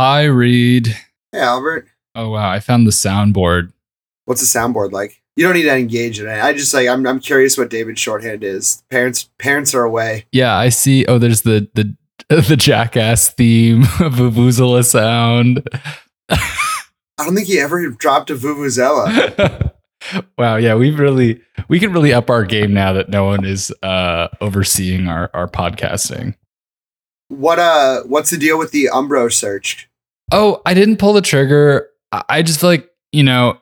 Hi, Reed. Hey, Albert. Oh, wow. I found the soundboard. What's the soundboard like? You don't need to engage in it. I just like, I'm curious what David's shorthand is. Parents are away. Yeah, I see. Oh, there's the Jackass theme, Vuvuzela sound. I don't think he ever dropped a Vuvuzela. Wow. Yeah. We can really up our game now that no one is overseeing our podcasting. What's the deal with the Umbro search? Oh, I didn't pull the trigger. I just feel like, you know,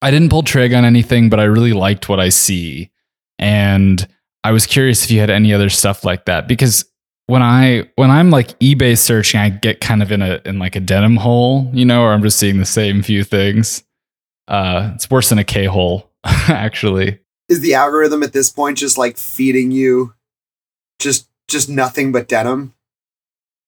I didn't pull trig on anything, but I really liked what I see. And I was curious if you had any other stuff like that, because when I'm like eBay searching, I get kind of in like a denim hole, you know, or I'm just seeing the same few things. It's worse than a K-hole, actually. Is the algorithm at this point just like feeding you just nothing but denim?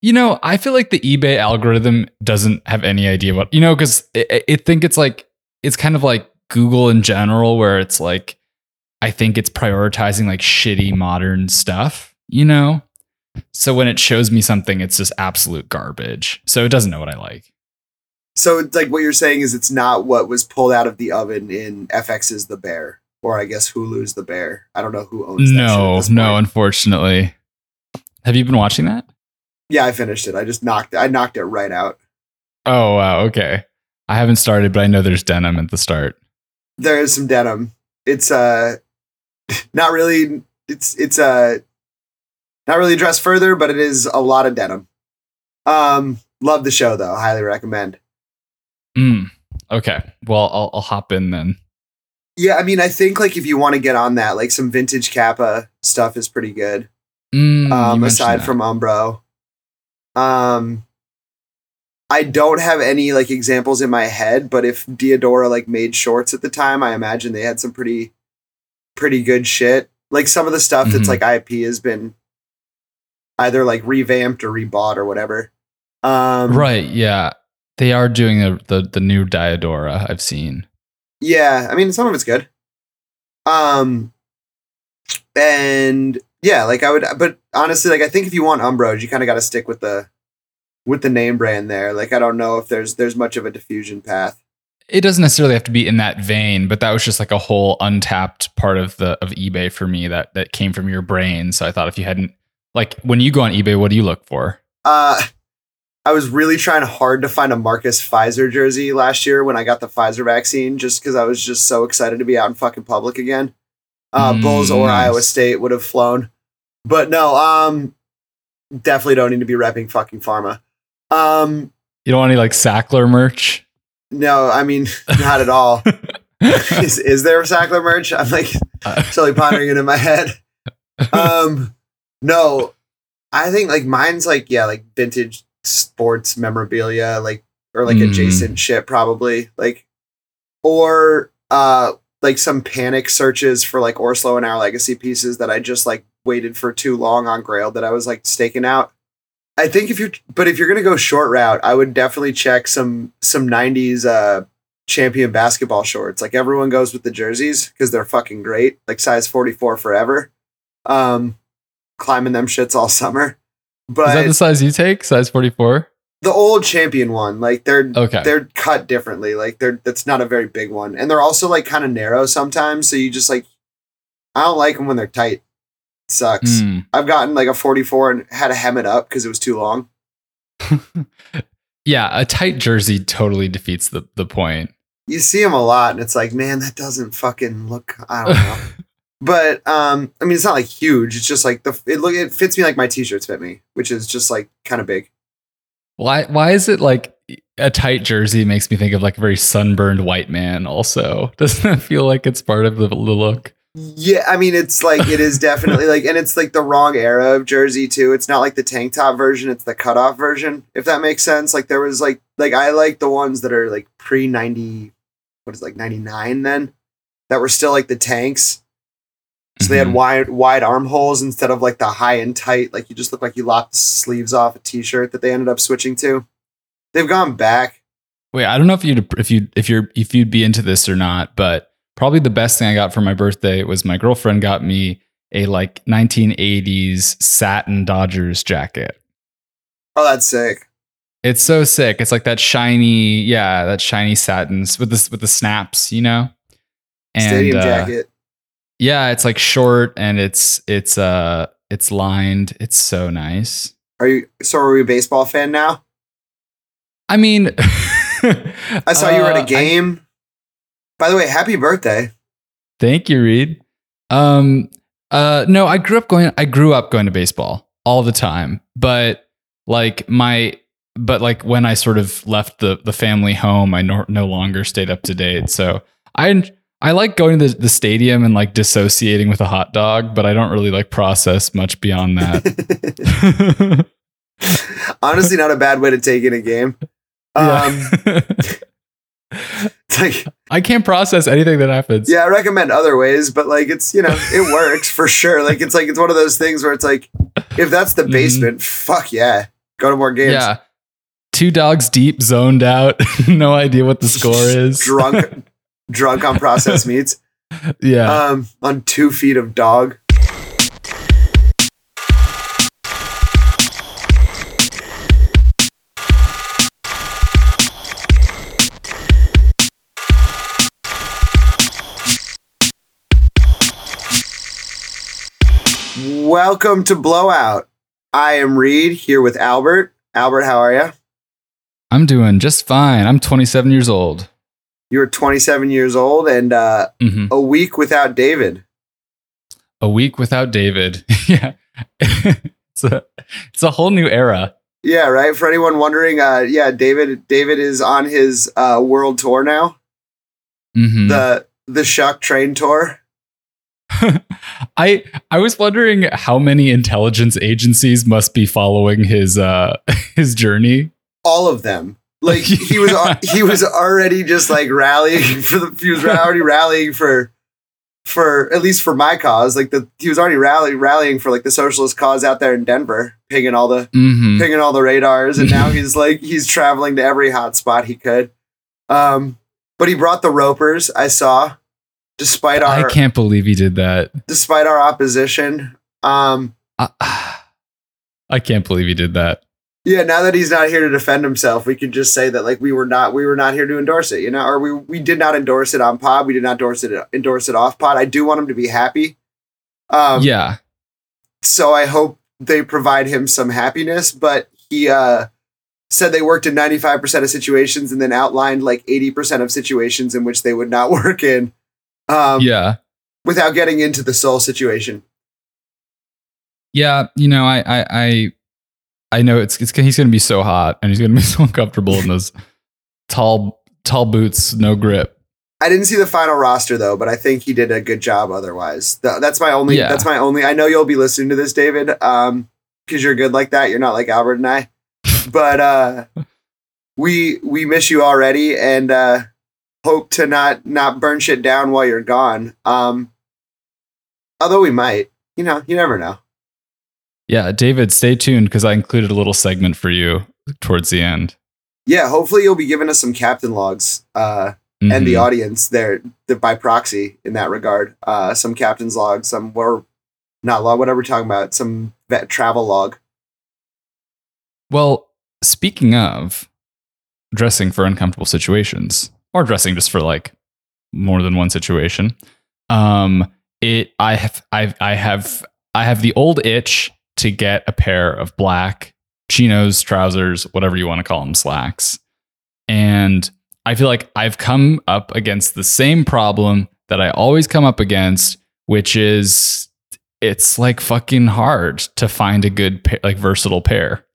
You know, I feel like the eBay algorithm doesn't have any idea what, you know, because it think it's like, it's kind of like Google in general, where it's like, I think it's prioritizing like shitty modern stuff, you know? So when it shows me something, it's just absolute garbage. So it doesn't know what I like. So it's like what you're saying is it's not what was pulled out of the oven in FX's The Bear, or I guess Hulu's The Bear. I don't know who owns that. No, unfortunately. Have you been watching that? Yeah, I finished it. I just knocked it right out. Oh, wow. Okay. I haven't started, but I know there's denim at the start. There is some denim. It's not really. It's not really addressed further, but it is a lot of denim. Love the show though. Highly recommend. Okay. Well, I'll hop in then. Yeah, I mean, I think like if you want to get on that, like some vintage Kappa stuff is pretty good. Aside from Umbro. I don't have any like examples in my head, but if Diadora like made shorts at the time, I imagine they had some pretty good shit. Like some of the stuff that's like IP has been either like revamped or rebought or whatever. Right. Yeah. They are doing the new Diadora I've seen. Yeah. I mean, some of it's good. And yeah, like I would, but honestly, like I think if you want Umbro, you kind of got to stick with the name brand there. Like, I don't know if there's much of a diffusion path. It doesn't necessarily have to be in that vein, but that was just like a whole untapped part of eBay for me that came from your brain. So I thought if you hadn't, like when you go on eBay, what do you look for? I was really trying hard to find a Marcus Pfizer jersey last year when I got the Pfizer vaccine, just because I was just so excited to be out in fucking public again. Bulls or nice. Iowa State would have flown, but no, definitely don't need to be repping fucking pharma. You don't want any like Sackler merch? No, I mean, not at all. Is there a Sackler merch? I'm like totally pondering it in my head. No, I think like mine's like, yeah, like vintage sports memorabilia, like, or like adjacent shit probably, like, or like some panic searches for like Orslow and Our Legacy pieces that I just like waited for too long on Grail that I was like staking out. I think if you're going to go short route, I would definitely check some 90s champion basketball shorts. Like everyone goes with the jerseys because they're fucking great. Like size 44 forever. Climbing them shits all summer. But is that the size you take? Size 44? The old champion one. Like they're cut differently. Like that's not a very big one. And they're also like kind of narrow sometimes. So you just like, I don't like them when they're tight. It sucks. I've gotten like a 44 and had to hem it up because it was too long. Yeah. A tight jersey totally defeats the point. You see them a lot and it's like, man, that doesn't fucking look, I don't know. But, I mean, it's not like huge. It's just like it fits me like my t-shirts fit me, which is just like kind of big. Why is it like a tight jersey makes me think of like a very sunburned white man also? Doesn't that feel like it's part of the look? Yeah. I mean, it's like, it is definitely like, and it's like the wrong era of jersey too. It's not like the tank top version. It's the cutoff version. If that makes sense. Like there was like, I like the ones that are like pre 90, what is it, like 99 then that were still like the tanks. So they had wide armholes instead of like the high and tight. Like you just look like you lopped the sleeves off a t-shirt that they ended up switching to. They've gone back. Wait, I don't know if you'd be into this or not, but probably the best thing I got for my birthday was my girlfriend got me a like 1980s satin Dodgers jacket. Oh, that's sick. It's so sick. It's like that shiny, yeah, that shiny satins with the snaps, you know? And, stadium jacket. Yeah, it's like short and it's lined. It's so nice. Are you a baseball fan now? I mean, I saw you were at a game. By the way, happy birthday. Thank you, Reed. No, I grew up going to baseball all the time, but when I sort of left the family home, I no longer stayed up to date. So I like going to the stadium and like dissociating with a hot dog, but I don't really like process much beyond that. Honestly, not a bad way to take in a game. Yeah. Like, I can't process anything that happens. Yeah, I recommend other ways, but like it's, you know, it works for sure. Like it's one of those things where it's like, if that's the basement, fuck yeah, go to more games. Yeah, 2 dogs deep, zoned out, no idea what the score is. drunk on processed meats. Yeah, on 2 feet of dog. Welcome to Blowout. I am Reed, here with Albert. Albert, how are you? I'm doing just fine. I'm 27 years old. You're 27 years old and a week without David. A week without David. Yeah. It's a whole new era. Yeah, right? For anyone wondering, David is on his world tour now. Mm-hmm. The Shuck Train Tour. I was wondering how many intelligence agencies must be following his journey. All of them. Like he was already just like rallying for he was already rallying for at least for my cause. Like he was already rallying for like the socialist cause out there in Denver, pinging all the radars, and now he's traveling to every hot spot he could. But he brought the ropers, I saw. I can't believe he did that. Despite our opposition. I can't believe he did that. Yeah, now that he's not here to defend himself, we can just say that like we were not here to endorse it, you know, or we did not endorse it on pod, we did not endorse it off pod. I do want him to be happy. Yeah. So I hope they provide him some happiness, but he said they worked in 95% of situations and then outlined like 80% of situations in which they would not work in. Without getting into the soul situation. Yeah, you know, I know it's he's going to be so hot and he's going to be so uncomfortable in those tall boots, no grip. I didn't see the final roster though, but I think he did a good job otherwise. That's my only. I know you'll be listening to this, David, because you're good like that. You're not like Albert and I. But we miss you already, and hope to not burn shit down while you're gone. Although we might, you know, you never know. Yeah, David, stay tuned because I included a little segment for you towards the end. Yeah, hopefully you'll be giving us some captain logs and the audience there by proxy in that regard. Some captain's log, some or not log, whatever we're talking about, some vet travel log. Well, speaking of dressing for uncomfortable situations. Or dressing just for like more than one situation. I have the old itch to get a pair of black chinos, trousers, whatever you want to call them, slacks. And I feel like I've come up against the same problem that I always come up against, which is it's like fucking hard to find a good like versatile pair.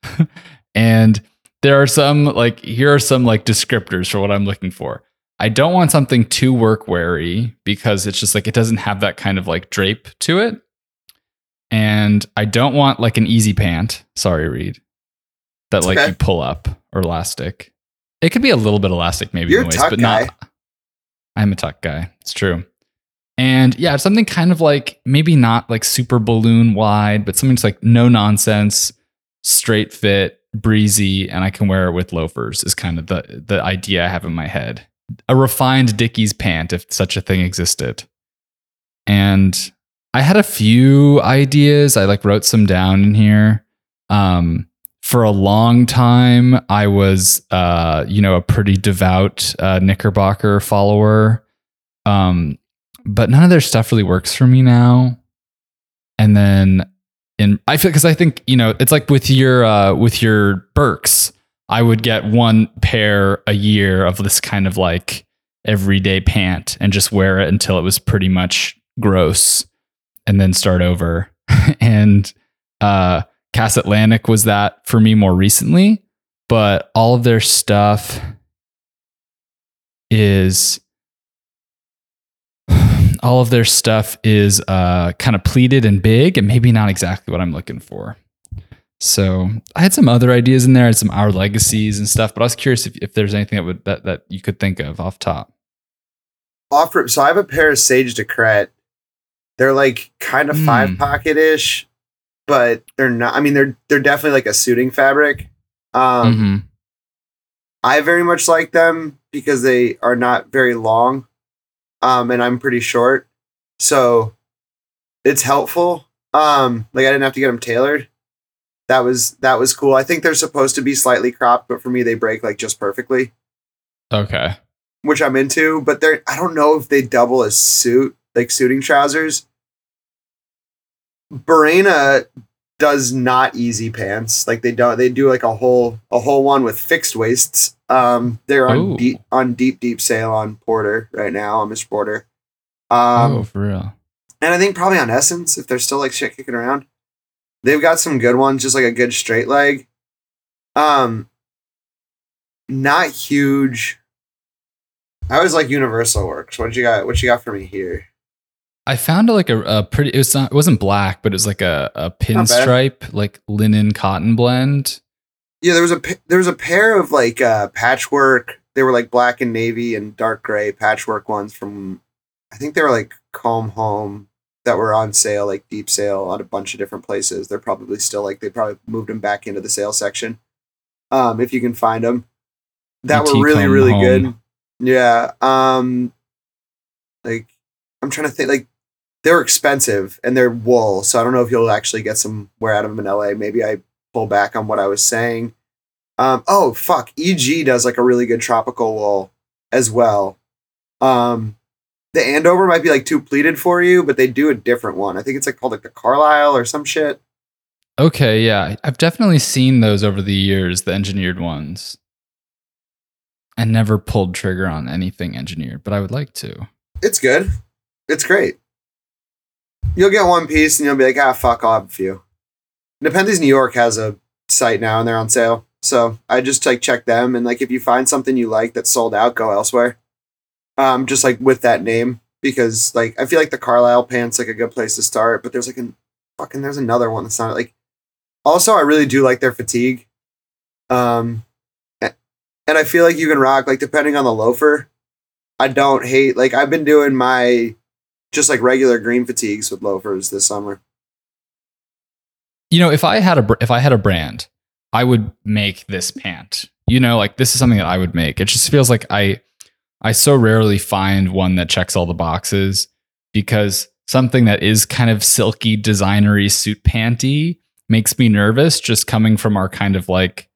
And here are some descriptors for what I'm looking for. I don't want something too work weary because it's just like, it doesn't have that kind of like drape to it. And I don't want like an easy pant. Sorry, Reed. That like okay. You pull up or elastic. It could be a little bit elastic maybe. You're in ways, but not. Guy. I'm a tuck guy. It's true. And yeah, something kind of like, maybe not like super balloon wide, but something just like no nonsense, straight fit, breezy, and I can wear it with loafers is kind of the idea I have in my head. A refined Dickies pant, if such a thing existed. And I had a few ideas. I like wrote some down in here. For a long time, I was, a pretty devout Knickerbocker follower. But none of their stuff really works for me now. And then it's like with your Birks, I would get one pair a year of this kind of like everyday pant and just wear it until it was pretty much gross and then start over. And Cass Atlantic was that for me more recently, but all of their stuff is kind of pleated and big and maybe not exactly what I'm looking for. So I had some other ideas in there. I had some Our Legacies and stuff, but I was curious if there's anything that you could think of off top. So I have a pair of Sage Decret. They're like kind of five pocket-ish, but they're not. I mean, they're definitely like a suiting fabric. I very much like them because they are not very long, and I'm pretty short, so it's helpful. I didn't have to get them tailored. That was cool. I think they're supposed to be slightly cropped, but for me, they break like just perfectly. Okay. Which I'm into, but I don't know if they double as suit, like suiting trousers. Barena does not easy pants. Like they do like a whole one with fixed waists. They're on deep sale on Porter right now, on Mr. Porter. For real. And I think probably on Essence, if they're still like shit kicking around. They've got some good ones, just like a good straight leg. Not huge. I always like Universal Works. What you got for me here? I found like a pretty. It wasn't black, but it was like a pinstripe, like linen cotton blend. Yeah, there was a pair of like patchwork. They were like black and navy and dark gray patchwork ones from. I think they were like Calm Home. That were on sale, like deep sale on a bunch of different places. They're probably still like, they probably moved them back into the sale section. If you can find them, that were really, really good. Yeah. I'm trying to think, like they're expensive and they're wool. So I don't know if you'll actually get some wear out of them in LA. Maybe I pull back on what I was saying. EG does like a really good tropical wool as well. The Andover might be like too pleated for you, but they do a different one. I think it's like called like the Carlisle or some shit. Okay, yeah. I've definitely seen those over the years, the engineered ones. I never pulled trigger on anything engineered, but I would like to. It's good. It's great. You'll get one piece and you'll be like, fuck, I'll have a few. Nepenthes New York has a site now and they're on sale. So I just like check them. And like if you find something you like that's sold out, go elsewhere. Just like with that name, because like I feel like the Carlisle pants like a good place to start, but there's like there's another one that's not like. Also, I really do like their fatigue, and I feel like you can rock like depending on the loafer. I don't hate like I've been doing my just like regular green fatigues with loafers this summer. You know, if I had a brand, I would make this pant. You know, like this is something that I would make. It just feels like I so rarely find one that checks all the boxes, because something that is kind of silky, designery suit panty makes me nervous just coming from our kind of like,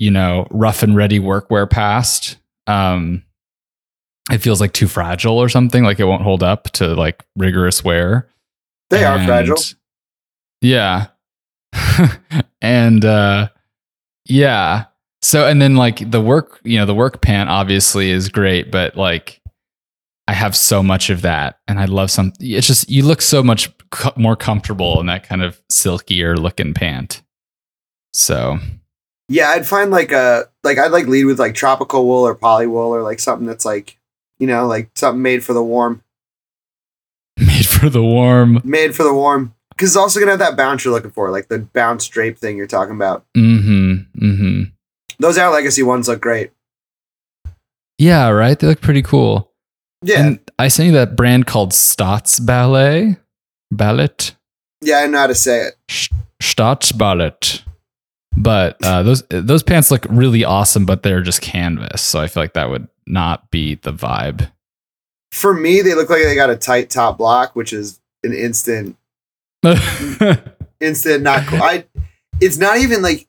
rough and ready workwear past. It feels like too fragile or something, like it won't hold up to like rigorous wear. They are fragile. Yeah. Yeah. So, and then like the work pant obviously is great, but like I have so much of that and I love something. It's just, you look so much more comfortable in that kind of silkier looking pant. So. Yeah. I'd find I'd lead with like tropical wool or poly wool or like something that's like, like something made for the warm. Cause it's also gonna have that bounce you're looking for, like the bounce drape thing you're talking about. Mm-hmm. Those Our Legacy ones look great. Yeah, right? They look pretty cool. Yeah. And I sent you that brand called Stotts Ballet. Yeah, I know how to say it. Stotts Ballet. But those pants look really awesome, but they're just canvas. So I feel like that would not be the vibe. For me, they look like they got a tight top block, which is an instant not cool. It's not even like...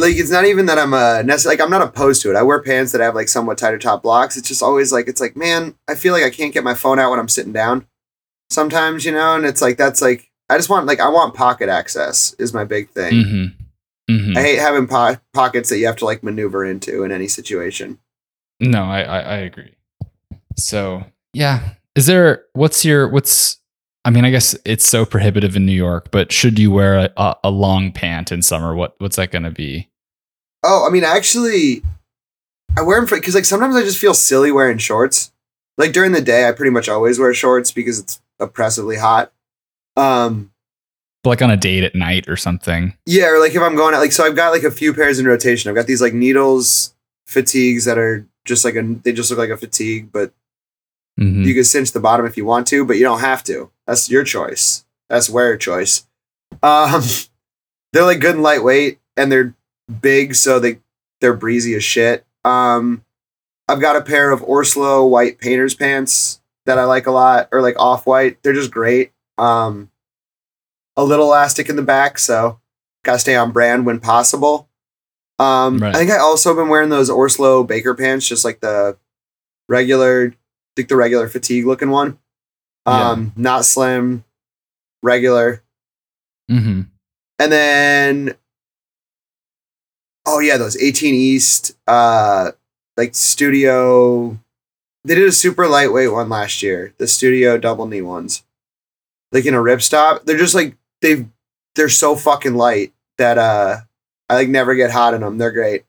Like, it's not even that I'm I'm not opposed to it. I wear pants that have like somewhat tighter top blocks. It's just always like, it's like, man, I feel like I can't get my phone out when I'm sitting down sometimes, you know? And it's like, that's like, I just want, like, I want pocket access is my big thing. Mm-hmm. Mm-hmm. I hate having pockets that you have to like maneuver into in any situation. No, I agree. So yeah. I mean, I guess it's so prohibitive in New York, but should you wear a long pant in summer? What's that going to be? Oh, I mean, actually, I wear them because like sometimes I just feel silly wearing shorts. Like during the day, I pretty much always wear shorts because it's oppressively hot. But like on a date at night or something. Yeah, or like if I'm going out, like so I've got like a few pairs in rotation. I've got these like Needles fatigues that are just like they just look like a fatigue, but mm-hmm. you can cinch the bottom if you want to, but you don't have to. That's your choice. That's wear choice. They're like good and lightweight, and they're big, so they're breezy as shit. I've got a pair of Orslow white painter's pants that I like a lot, or like off-white. They're just great. A little elastic in the back, so gotta stay on brand when possible. Right. I think I also been wearing those Orslow Baker pants, just like the regular fatigue looking one. Yeah. Not slim, regular. Mm-hmm. And then, oh yeah, those 18 East, like studio, they did a super lightweight one last year. The studio double knee ones, like in a ripstop. They're just like, they're so fucking light that, I like never get hot in them. They're great.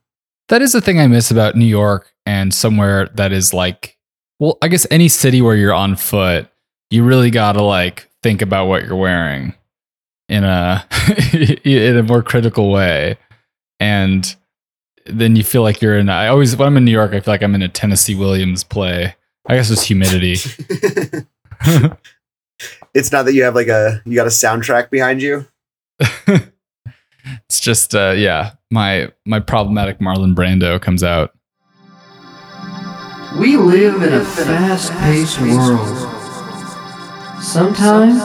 That is the thing I miss about New York and somewhere that is like, well, I guess any city where you're on foot, you really gotta like think about what you're wearing in a in a more critical way, and then you feel like you're in. I always when I'm in New York, I feel like I'm in a Tennessee Williams play. I guess it's humidity. It's not that you have like you got a soundtrack behind you. It's just yeah, my problematic Marlon Brando comes out. We live in a fast-paced world. Sometimes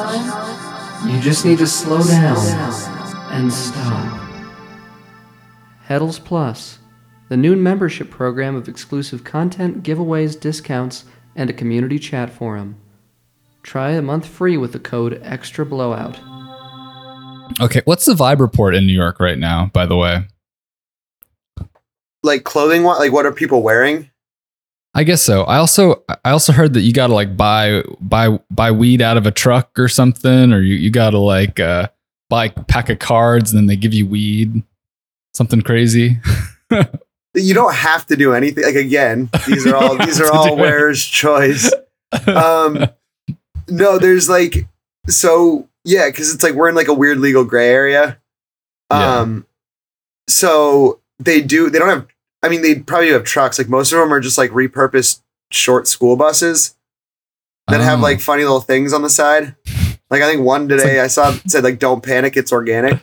you just need to slow down and stop. Heddles Plus, the new membership program of exclusive content, giveaways, discounts, and a community chat forum. Try a month free with the code EXTRABLOWOUT. Okay, what's the vibe report in New York right now, by the way? Like clothing, like what are people wearing? I guess so. I also heard that you gotta like buy weed out of a truck or something, or you gotta like buy a pack of cards and then they give you weed. Something crazy. You don't have to do anything. Like again, these are all wearer's choice. No, there's like so yeah, because it's like we're in like a weird legal gray area. Yeah. So they probably have trucks. Like most of them are just like repurposed short school buses that have like funny little things on the side. Like I think one today I saw said like, "Don't panic, it's organic."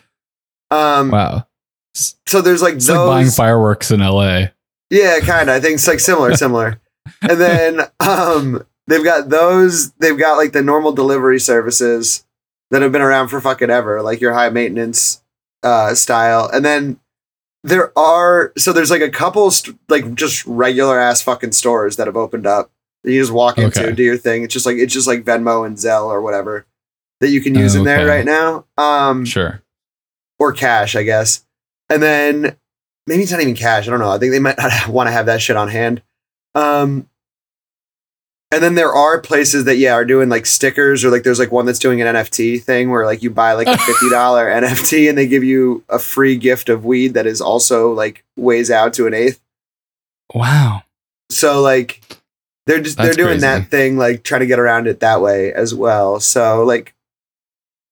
Wow. So there's like it's those like buying fireworks in LA. Yeah, kind of. I think it's like similar. And then they've got those. They've got like the normal delivery services that have been around for fucking ever, like your high maintenance style, and then. There's like a couple like just regular ass fucking stores that have opened up that you just walk into, do your thing. It's just like Venmo and Zelle or whatever that you can use in there right now. Sure. Or cash, I guess. And then maybe it's not even cash. I don't know. I think they might want to have that shit on hand. And then there are places that, yeah, are doing like stickers or like there's like one that's doing an NFT thing where like you buy like a $50 NFT and they give you a free gift of weed that is also like weighs out to an eighth. Wow. So like they're doing crazy. That thing, like trying to get around it that way as well. So like,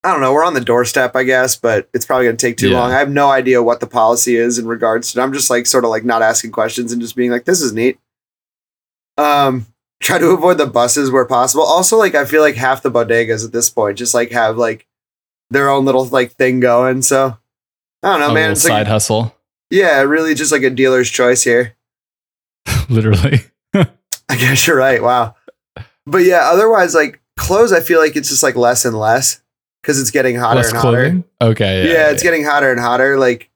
I don't know. We're on the doorstep, I guess, but it's probably going to take too long. I have no idea what the policy is in regards to it. I'm just like sort of like not asking questions and just being like, this is neat. Try to avoid the buses where possible. Also, like, I feel like half the bodegas at this point just like have like their own little like thing going. So I don't know, man. It's side like, hustle. Yeah, really just like a dealer's choice here. Literally. I guess you're right. Wow. But yeah, otherwise like clothes, I feel like it's just like less and less because it's getting hotter and hotter. Okay. Yeah, it's getting hotter and hotter. Like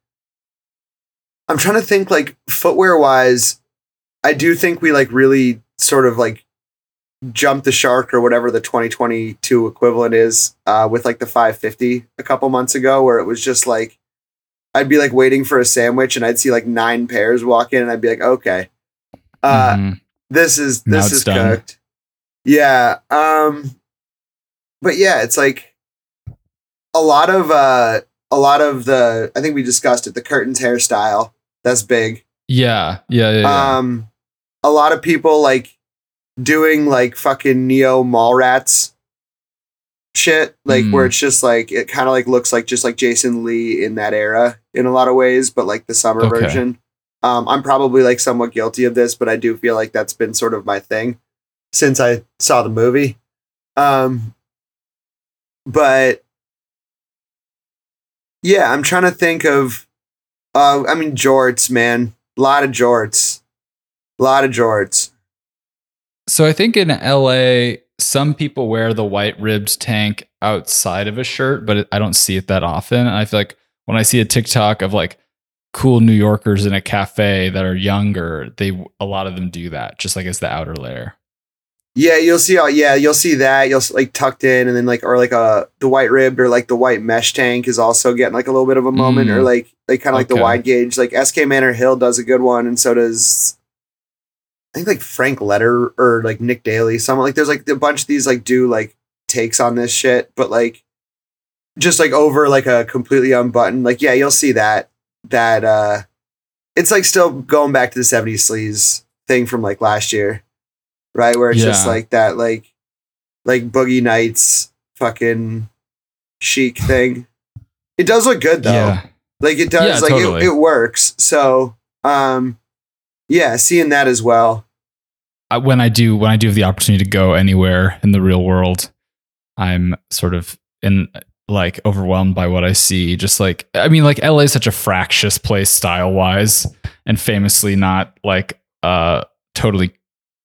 I'm trying to think, like, footwear wise, I do think we like really sort of like jumped the shark or whatever the 2022 equivalent is with like the 550 a couple months ago, where it was just like, I'd be like waiting for a sandwich and I'd see like 9 pairs walk in and I'd be like, okay, this is cooked. Yeah. But yeah, it's like a lot of the, I think we discussed it, the curtains hairstyle. That's big. Yeah. A lot of people like doing like fucking Neo Mallrats shit, like where it's just like, it kind of like looks like just like Jason Lee in that era in a lot of ways, but like the summer version. I'm probably like somewhat guilty of this, but I do feel like that's been sort of my thing since I saw the movie. But yeah, I'm trying to think of, I mean, jorts, man, a lot of jorts. So I think in LA, some people wear the white ribbed tank outside of a shirt, but I don't see it that often. And I feel like when I see a TikTok of like cool New Yorkers in a cafe that are younger, a lot of them do that just like as the outer layer. Yeah, you'll see that. You'll like tucked in, and then like, or like the white ribbed or like the white mesh tank is also getting like a little bit of a moment, or like kind of like the wide gauge. Like SK Manor Hill does a good one, and so does, I think, like Frank Letter or like Nick Daly. Someone like, there's like a bunch of these like do like takes on this shit, but like just like over like a completely unbuttoned. Like, yeah, you'll see that. It's like still going back to the 70s sleaze thing from like last year. Right, where it's just like that, like Boogie Nights fucking chic thing. It does look good though. Yeah. Like it does, like totally. it works. So, yeah, seeing that as well. When I do have the opportunity to go anywhere in the real world, I'm sort of overwhelmed by what I see. Just like, I mean, like LA is such a fractious place style wise, and famously not like totally.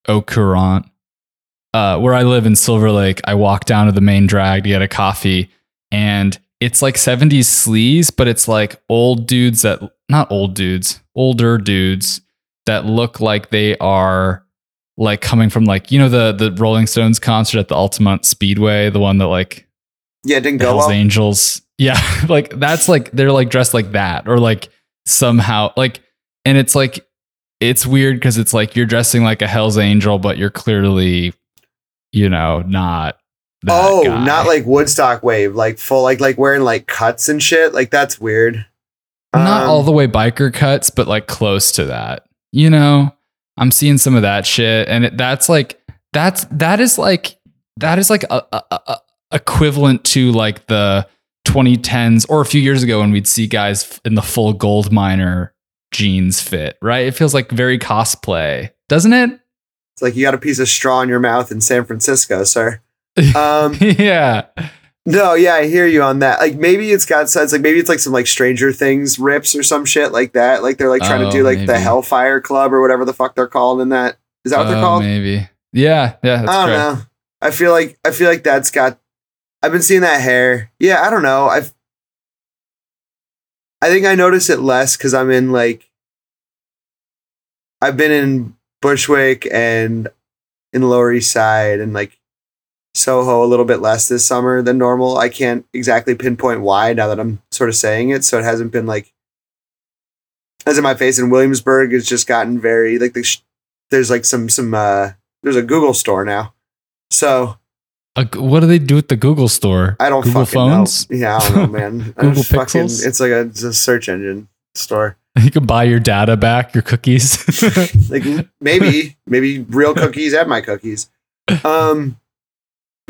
Au courant. Where I live in Silver Lake, I walk down to the main drag to get a coffee, and it's like 70s sleaze, but it's like older dudes that look like they are like coming from like, you know, the Rolling Stones concert at the Altamont Speedway, the one that like, yeah, it didn't go well. Hells Angels. Yeah. Like that's like, they're like dressed like that, or like somehow like, and it's like, it's weird because it's like you're dressing like a Hells Angel, but you're clearly, you know, not that guy. Not like Woodstock wave, like full, like wearing like cuts and shit. Like that's weird. Not all the way biker cuts, but like close to that. You know, I'm seeing some of that shit, and that is like a equivalent to like the 2010s or a few years ago when we'd see guys in the full gold miner jeans fit, right? It feels like very cosplay, doesn't it? It's like you got a piece of straw in your mouth in San Francisco, sir. Yeah. No, yeah, I hear you on that. Like maybe it's got sides, like maybe it's like some like Stranger Things rips or some shit like that. Like they're like trying to do like maybe the Hellfire Club or whatever the fuck they're called in that. Is that what they're called? Maybe. Yeah. That's I don't know. I feel like that's got. I've been seeing that hair. Yeah, I don't know. I think I notice it less because I'm in like, I've been in Bushwick and in Lower East Side and like Soho a little bit less this summer than normal. I can't exactly pinpoint why now that I'm sort of saying it. So it hasn't been like, as in my face in Williamsburg, it's just gotten very like, there's like some there's a Google store now. So what do they do with the Google store? I don't Google fucking phones? Know. Yeah, I don't know, man. Google fucking, Pixels? It's like a search engine store. You can buy your data back, your cookies. Like maybe real cookies and my cookies. But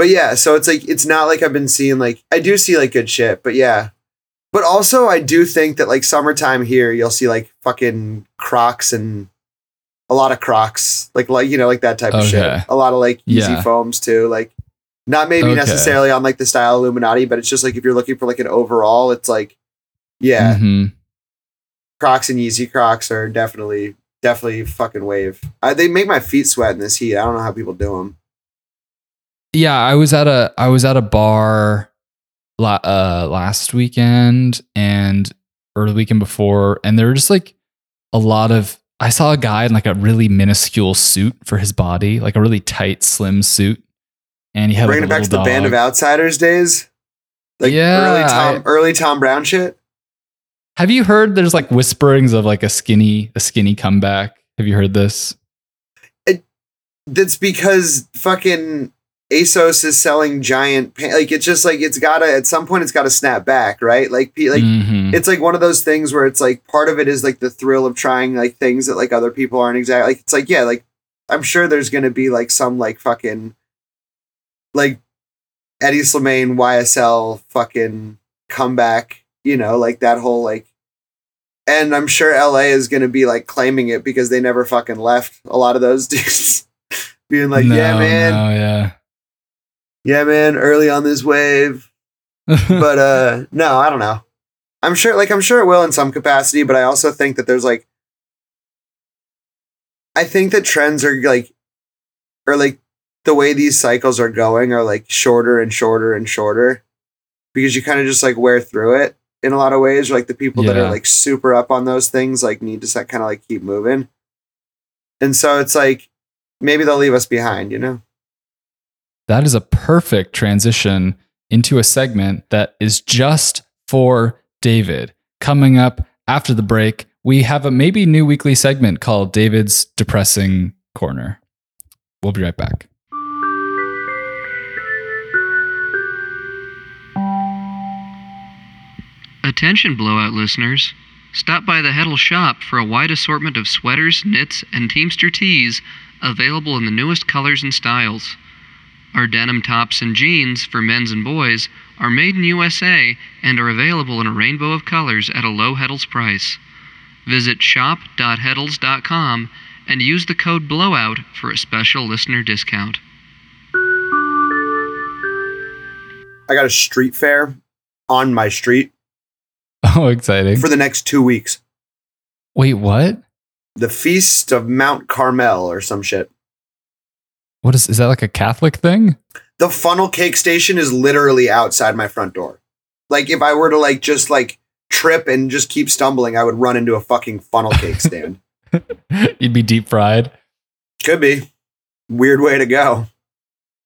yeah, so it's like, it's not like I've been seeing like, I do see like good shit, but yeah. But also I do think that like summertime here, you'll see like fucking Crocs and a lot of Crocs, like, you know, like that type of shit. A lot of like easy foams too. Like, not maybe necessarily on like the style Illuminati, but it's just like if you're looking for like an overall, it's like, yeah, Crocs and Yeezy Crocs are definitely fucking wave. They make my feet sweat in this heat. I don't know how people do them. Yeah, I was at a bar last weekend and or the weekend before, and they were just like a lot of, I saw a guy in like a really minuscule suit for his body, like a really tight, slim suit. And he had bringing it back to the Band of Outsiders days, like early Tom Brown shit. Have you heard? There's like whisperings of like a skinny comeback. Have you heard this? That's because fucking ASOS is selling giant pants. Like it's just like at some point it's gotta snap back, right? Like mm-hmm. It's like one of those things where it's like part of it is like the thrill of trying like things that like other people aren't exactly like. It's like yeah, like I'm sure there's gonna be like some like fucking like Eddie Slimane YSL fucking comeback, you know, like that whole like. And I'm sure LA is going to be like claiming it because they never fucking left. A lot of those dudes being like, yeah, man, early on this wave. But no, I don't know. I'm sure it will in some capacity, but I also think that there's like, I think that trends are like, or like the way these cycles are going are like shorter and shorter and shorter because you kind of just like wear through it. In a lot of ways, like the people that are like super up on those things, like need to kind of like keep moving. And so it's like, maybe they'll leave us behind, you know? That is a perfect transition into a segment that is just for David. Coming up after the break, we have a maybe new weekly segment called David's Depressing Corner. We'll be right back. Attention Blowout listeners, stop by the Heddles shop for a wide assortment of sweaters, knits, and Teamster tees available in the newest colors and styles. Our denim tops and jeans for men's and boys are made in USA and are available in a rainbow of colors at a low Heddles price. Visit shop.heddles.com and use the code BLOWOUT for a special listener discount. I got a street fair on my street. Oh, exciting. For the next 2 weeks. Wait, what? The Feast of Mount Carmel or some shit. What is that like a Catholic thing? The funnel cake station is literally outside my front door. Like if I were to like just like trip and just keep stumbling, I would run into a fucking funnel cake stand. You'd be deep fried. Could be. Weird way to go.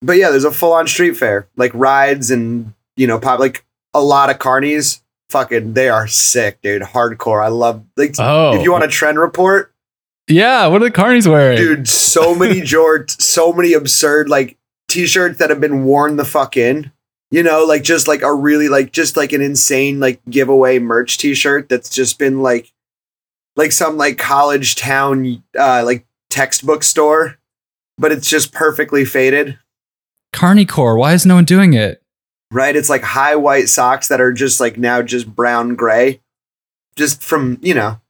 But yeah, there's a full on street fair, like rides and, you know, pop, like a lot of carnies. Fucking, they are sick, dude. Hardcore. I love, like, if you want a trend report. Yeah, what are the carnies wearing? Dude, so many jorts, so many absurd, like, t-shirts that have been worn the fuck in. You know, like, just, like, a really, like, just, like, an insane, like, giveaway merch t-shirt that's just been, like, some, like, college town, like, textbook store. But it's just perfectly faded. Carnicore, why is no one doing it? Right? It's like high white socks that are just like now just brown gray, just from, you know,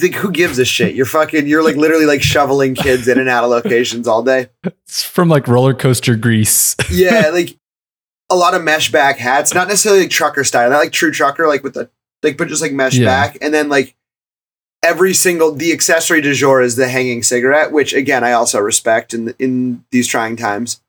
like, who gives a shit? You're like literally like shoveling kids in and out of locations all day. It's from like roller coaster grease. Yeah. Like a lot of mesh back hats, not necessarily like trucker style, not like true trucker, like with the, like, but just like mesh back. And then like every single, the accessory du jour is the hanging cigarette, which again, I also respect in these trying times.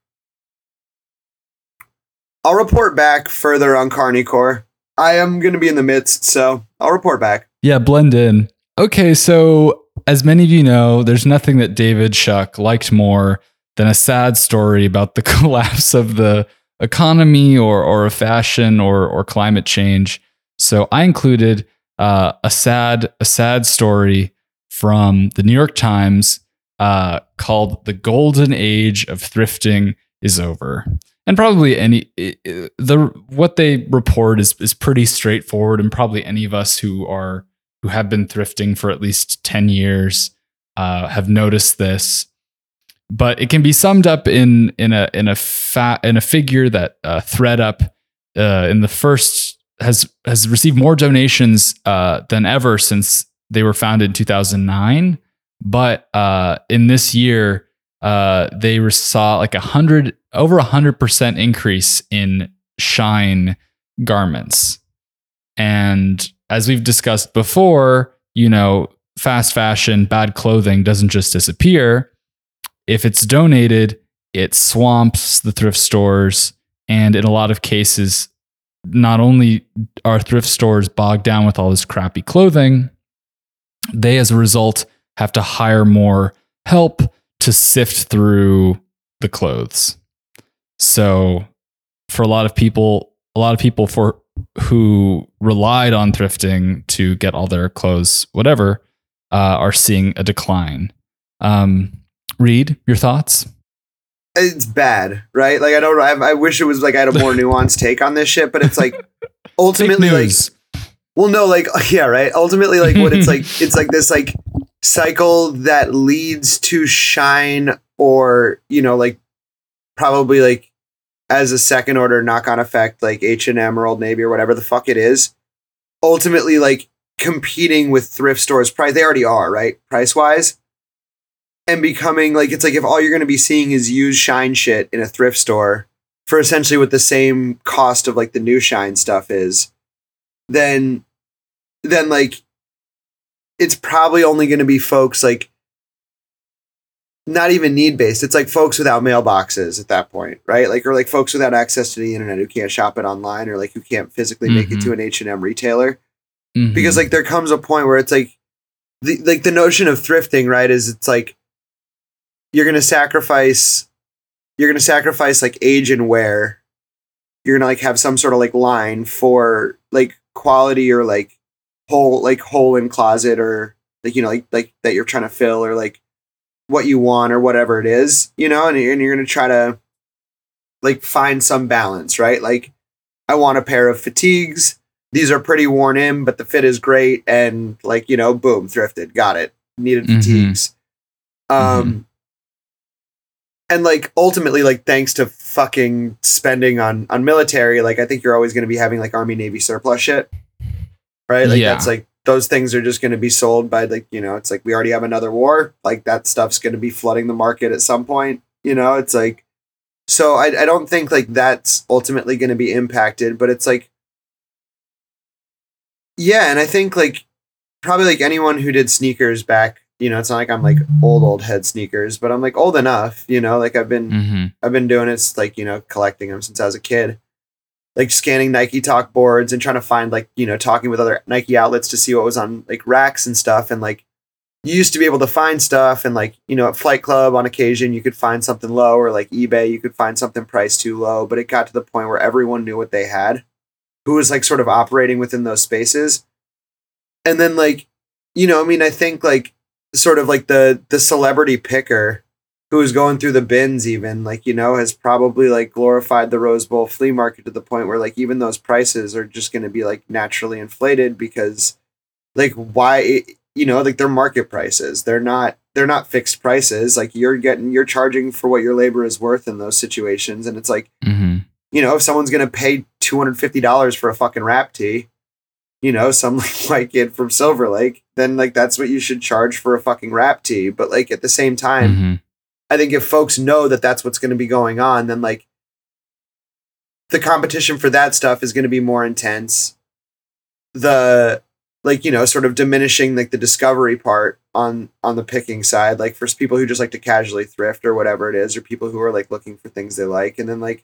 I'll report back further on Carnicore. I am going to be in the midst, so I'll report back. Yeah, blend in. Okay, so as many of you know, there's nothing that David Shuck liked more than a sad story about the collapse of the economy or fashion or climate change. So I included a sad story from the New York Times called "The Golden Age of Thrifting is Over." And probably what they report is pretty straightforward, and probably any of us who have been thrifting for at least 10 years have noticed this. But it can be summed up in a figure that ThredUp in the first has received more donations than ever since they were founded in 2009. But in this year, they saw like over 100% increase in shine garments. And as we've discussed before, you know, fast fashion, bad clothing doesn't just disappear. If it's donated, it swamps the thrift stores. And in a lot of cases, not only are thrift stores bogged down with all this crappy clothing, they, as a result, have to hire more help to sift through the clothes. So for a lot of people who relied on thrifting to get all their clothes, whatever, are seeing a decline. Reed, your thoughts? It's bad, right? Like, I wish it was like I had a more nuanced take on this shit, but it's like ultimately, like, well, no, like, yeah, right. Ultimately, like, what it's like this, like, cycle that leads to shine, or, you know, like, probably like as a second order knock on effect, like H&M or Old Navy or whatever the fuck it is, ultimately, like, competing with thrift stores price. They already are, right, price wise. And becoming like, it's like if all you're going to be seeing is used shine shit in a thrift store for essentially what the same cost of like the new shine stuff is, then like it's probably only going to be folks like not even need based. It's like folks without mailboxes at that point, right? Like, or like folks without access to the internet who can't shop it online, or like who can't physically make it to an H&M retailer, because like there comes a point where it's like the notion of thrifting, right, is it's like, You're gonna sacrifice like age and wear. You're gonna like have some sort of like line for like quality, or like hole in closet, or like, you know, like that you're trying to fill, or like what you want, or whatever it is, you know. And you're gonna try to like find some balance, right? Like, I want a pair of fatigues. These are pretty worn in, but the fit is great, and like, you know, boom, thrifted, got it. Needed fatigues. And like ultimately, like thanks to fucking spending on military, like I think you're always going to be having like Army, Navy surplus shit, right? Like that's like those things are just going to be sold by like, you know, it's like we already have another war, like that stuff's going to be flooding the market at some point, you know. It's like, so I don't think like that's ultimately going to be impacted, but it's like, yeah, and I think like probably like anyone who did sneakers back, you know, it's not like I'm like old head sneakers, but I'm like old enough, you know, like I've been doing it, like, you know, collecting them since I was a kid, like scanning Nike talk boards and trying to find like, you know, talking with other Nike outlets to see what was on like racks and stuff. And like, you used to be able to find stuff, and like, you know, at Flight Club on occasion, you could find something low, or like eBay, you could find something priced too low, but it got to the point where everyone knew what they had, who was like sort of operating within those spaces. And then like, you know, I mean, I think like, sort of like the celebrity picker who is going through the bins, even like, you know, has probably like glorified the Rose Bowl flea market to the point where like even those prices are just going to be like naturally inflated, because like, why, you know, like they're market prices, they're not fixed prices, like you're charging for what your labor is worth in those situations. And it's like, you know, if someone's going to pay $250 for a fucking wrap tee, you know, some white kid from Silver Lake, then like that's what you should charge for a fucking wrap tee. But like at the same time, I think if folks know that that's what's going to be going on, then like the competition for that stuff is going to be more intense. The like, you know, sort of diminishing like the discovery part on the picking side, like for people who just like to casually thrift or whatever it is, or people who are like looking for things they like. And then like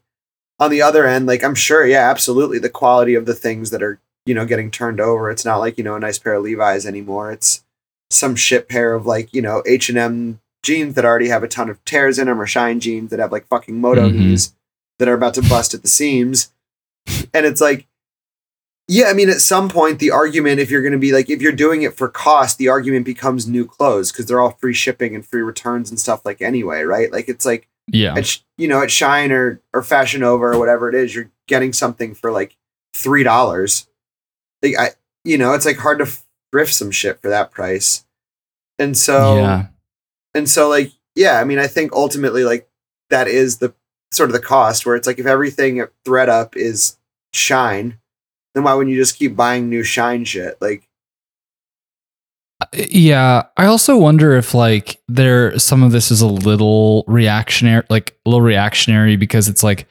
on the other end, like I'm sure, yeah, absolutely, the quality of the things that are, you know, getting turned over. It's not like, you know, a nice pair of Levi's anymore. It's some shit pair of like, you know, H&M jeans that already have a ton of tears in them, or shine jeans that have like fucking moto knees that are about to bust at the seams. And it's like, yeah, I mean, at some point the argument, if you're going to be like, if you're doing it for cost, the argument becomes new clothes, because they're all free shipping and free returns and stuff like anyway, right? Like it's like, yeah, you know, at Shine or Fashion Over or whatever it is, you're getting something for like $3. Like, I, you know, it's like hard to thrift some shit for that price. And so, yeah. And so like, yeah, I mean, I think ultimately like that is the sort of the cost, where it's like, if everything at ThredUp is shine, then why wouldn't you just keep buying new shine shit? Like, yeah. I also wonder if like some of this is a little reactionary, because it's like,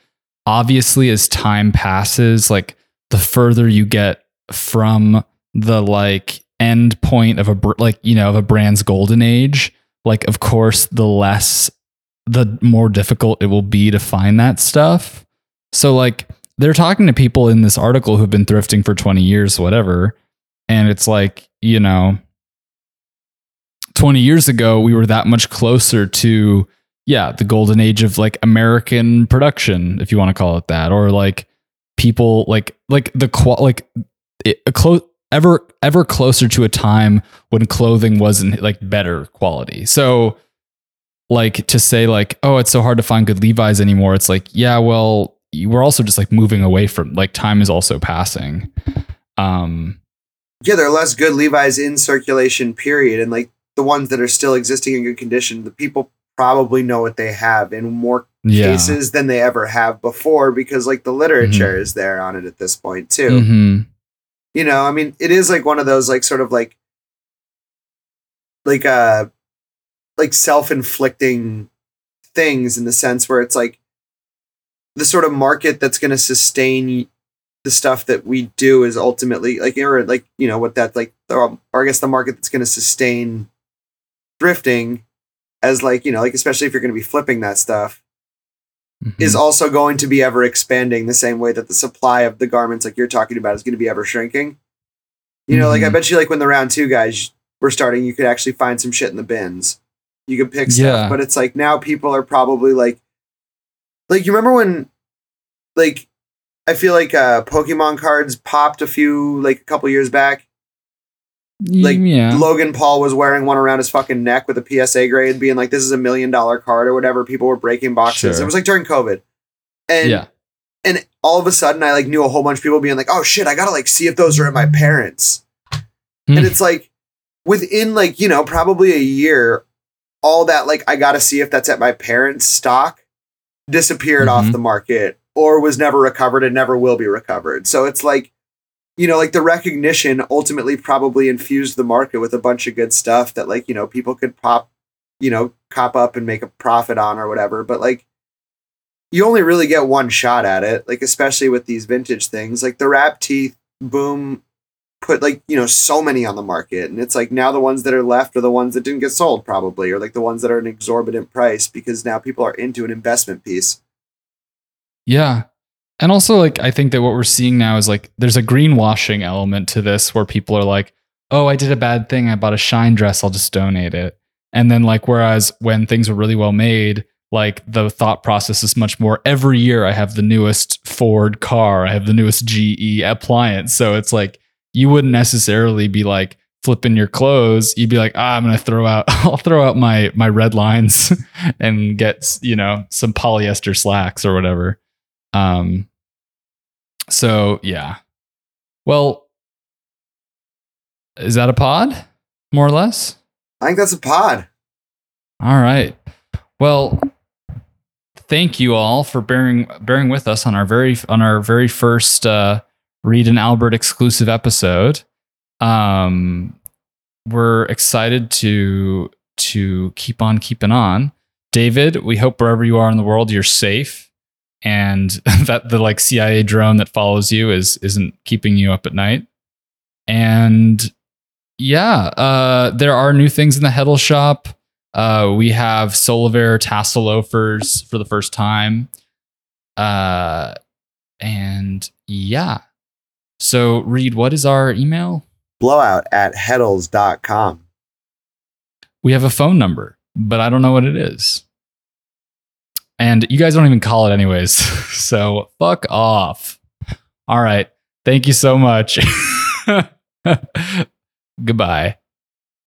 obviously as time passes, like the further you get from the like end point of a brand's golden age, like of course the more difficult it will be to find that stuff. So like they're talking to people in this article who've been thrifting for 20 years, whatever, and it's like, you know, 20 years ago, we were that much closer to, yeah, the golden age of like American production, if you want to call it that, or like people like the like a close ever closer to a time when clothing wasn't like better quality. So like to say like, oh, it's so hard to find good Levi's anymore. It's like, yeah, well, we're also just like moving away from like time is also passing. Yeah, there are less good Levi's in circulation, period. And like the ones that are still existing in good condition, the people probably know what they have in more cases than they ever have before, because like the literature is there on it at this point too. You know, I mean, it is like one of those like sort of like self-inflicting things in the sense where it's like the sort of market that's going to sustain the stuff that we do is ultimately like, or like, you know, what that like, or I guess the market that's going to sustain thrifting as like, you know, like, especially if you're going to be flipping that stuff, is also going to be ever expanding the same way that the supply of the garments like you're talking about is going to be ever shrinking. You know, like I bet you like when the round two guys were starting, you could actually find some shit in the bins. You could pick stuff, but it's like now people are probably like you remember when like I feel like Pokemon cards popped a couple years back. Like Logan Paul was wearing one around his fucking neck with a PSA grade being like, this is $1 million card or whatever. People were breaking boxes. Sure. It was like during COVID. And all of a sudden I like knew a whole bunch of people being like, oh shit, I gotta like see if those are at my parents. And it's like within like, you know, probably a year, all that like, I gotta see if that's at my parents stock disappeared off the market or was never recovered and never will be recovered. So it's like, you know, like the recognition ultimately probably infused the market with a bunch of good stuff that like, you know, people could cop up and make a profit on or whatever. But like, you only really get one shot at it. Like, especially with these vintage things, like the wrap teeth boom put like, you know, so many on the market. And it's like now the ones that are left are the ones that didn't get sold probably, or like the ones that are an exorbitant price because now people are into an investment piece. Yeah. And also, like, I think that what we're seeing now is like there's a greenwashing element to this where people are like, oh, I did a bad thing. I bought a shine dress. I'll just donate it. And then, like, whereas when things were really well made, like the thought process is much more every year I have the newest Ford car, I have the newest GE appliance. So it's like you wouldn't necessarily be like flipping your clothes. You'd be like, I'll throw out my red lines and get, you know, some polyester slacks or whatever. So yeah, well, is that a pod more or less? I think that's a pod. All right. Well, thank you all for bearing with us on our very first, Reed and Albert exclusive episode. We're excited to keep on keeping on. David, we hope wherever you are in the world, you're safe. And that the like CIA drone that follows you isn't keeping you up at night. And yeah, there are new things in the Heddles shop. We have Solovair tassel loafers for the first time. And yeah. So Reed, what is our email? blowout@heddles.com. We have a phone number, but I don't know what it is. And you guys don't even call it anyways. So fuck off. All right. Thank you so much. Goodbye.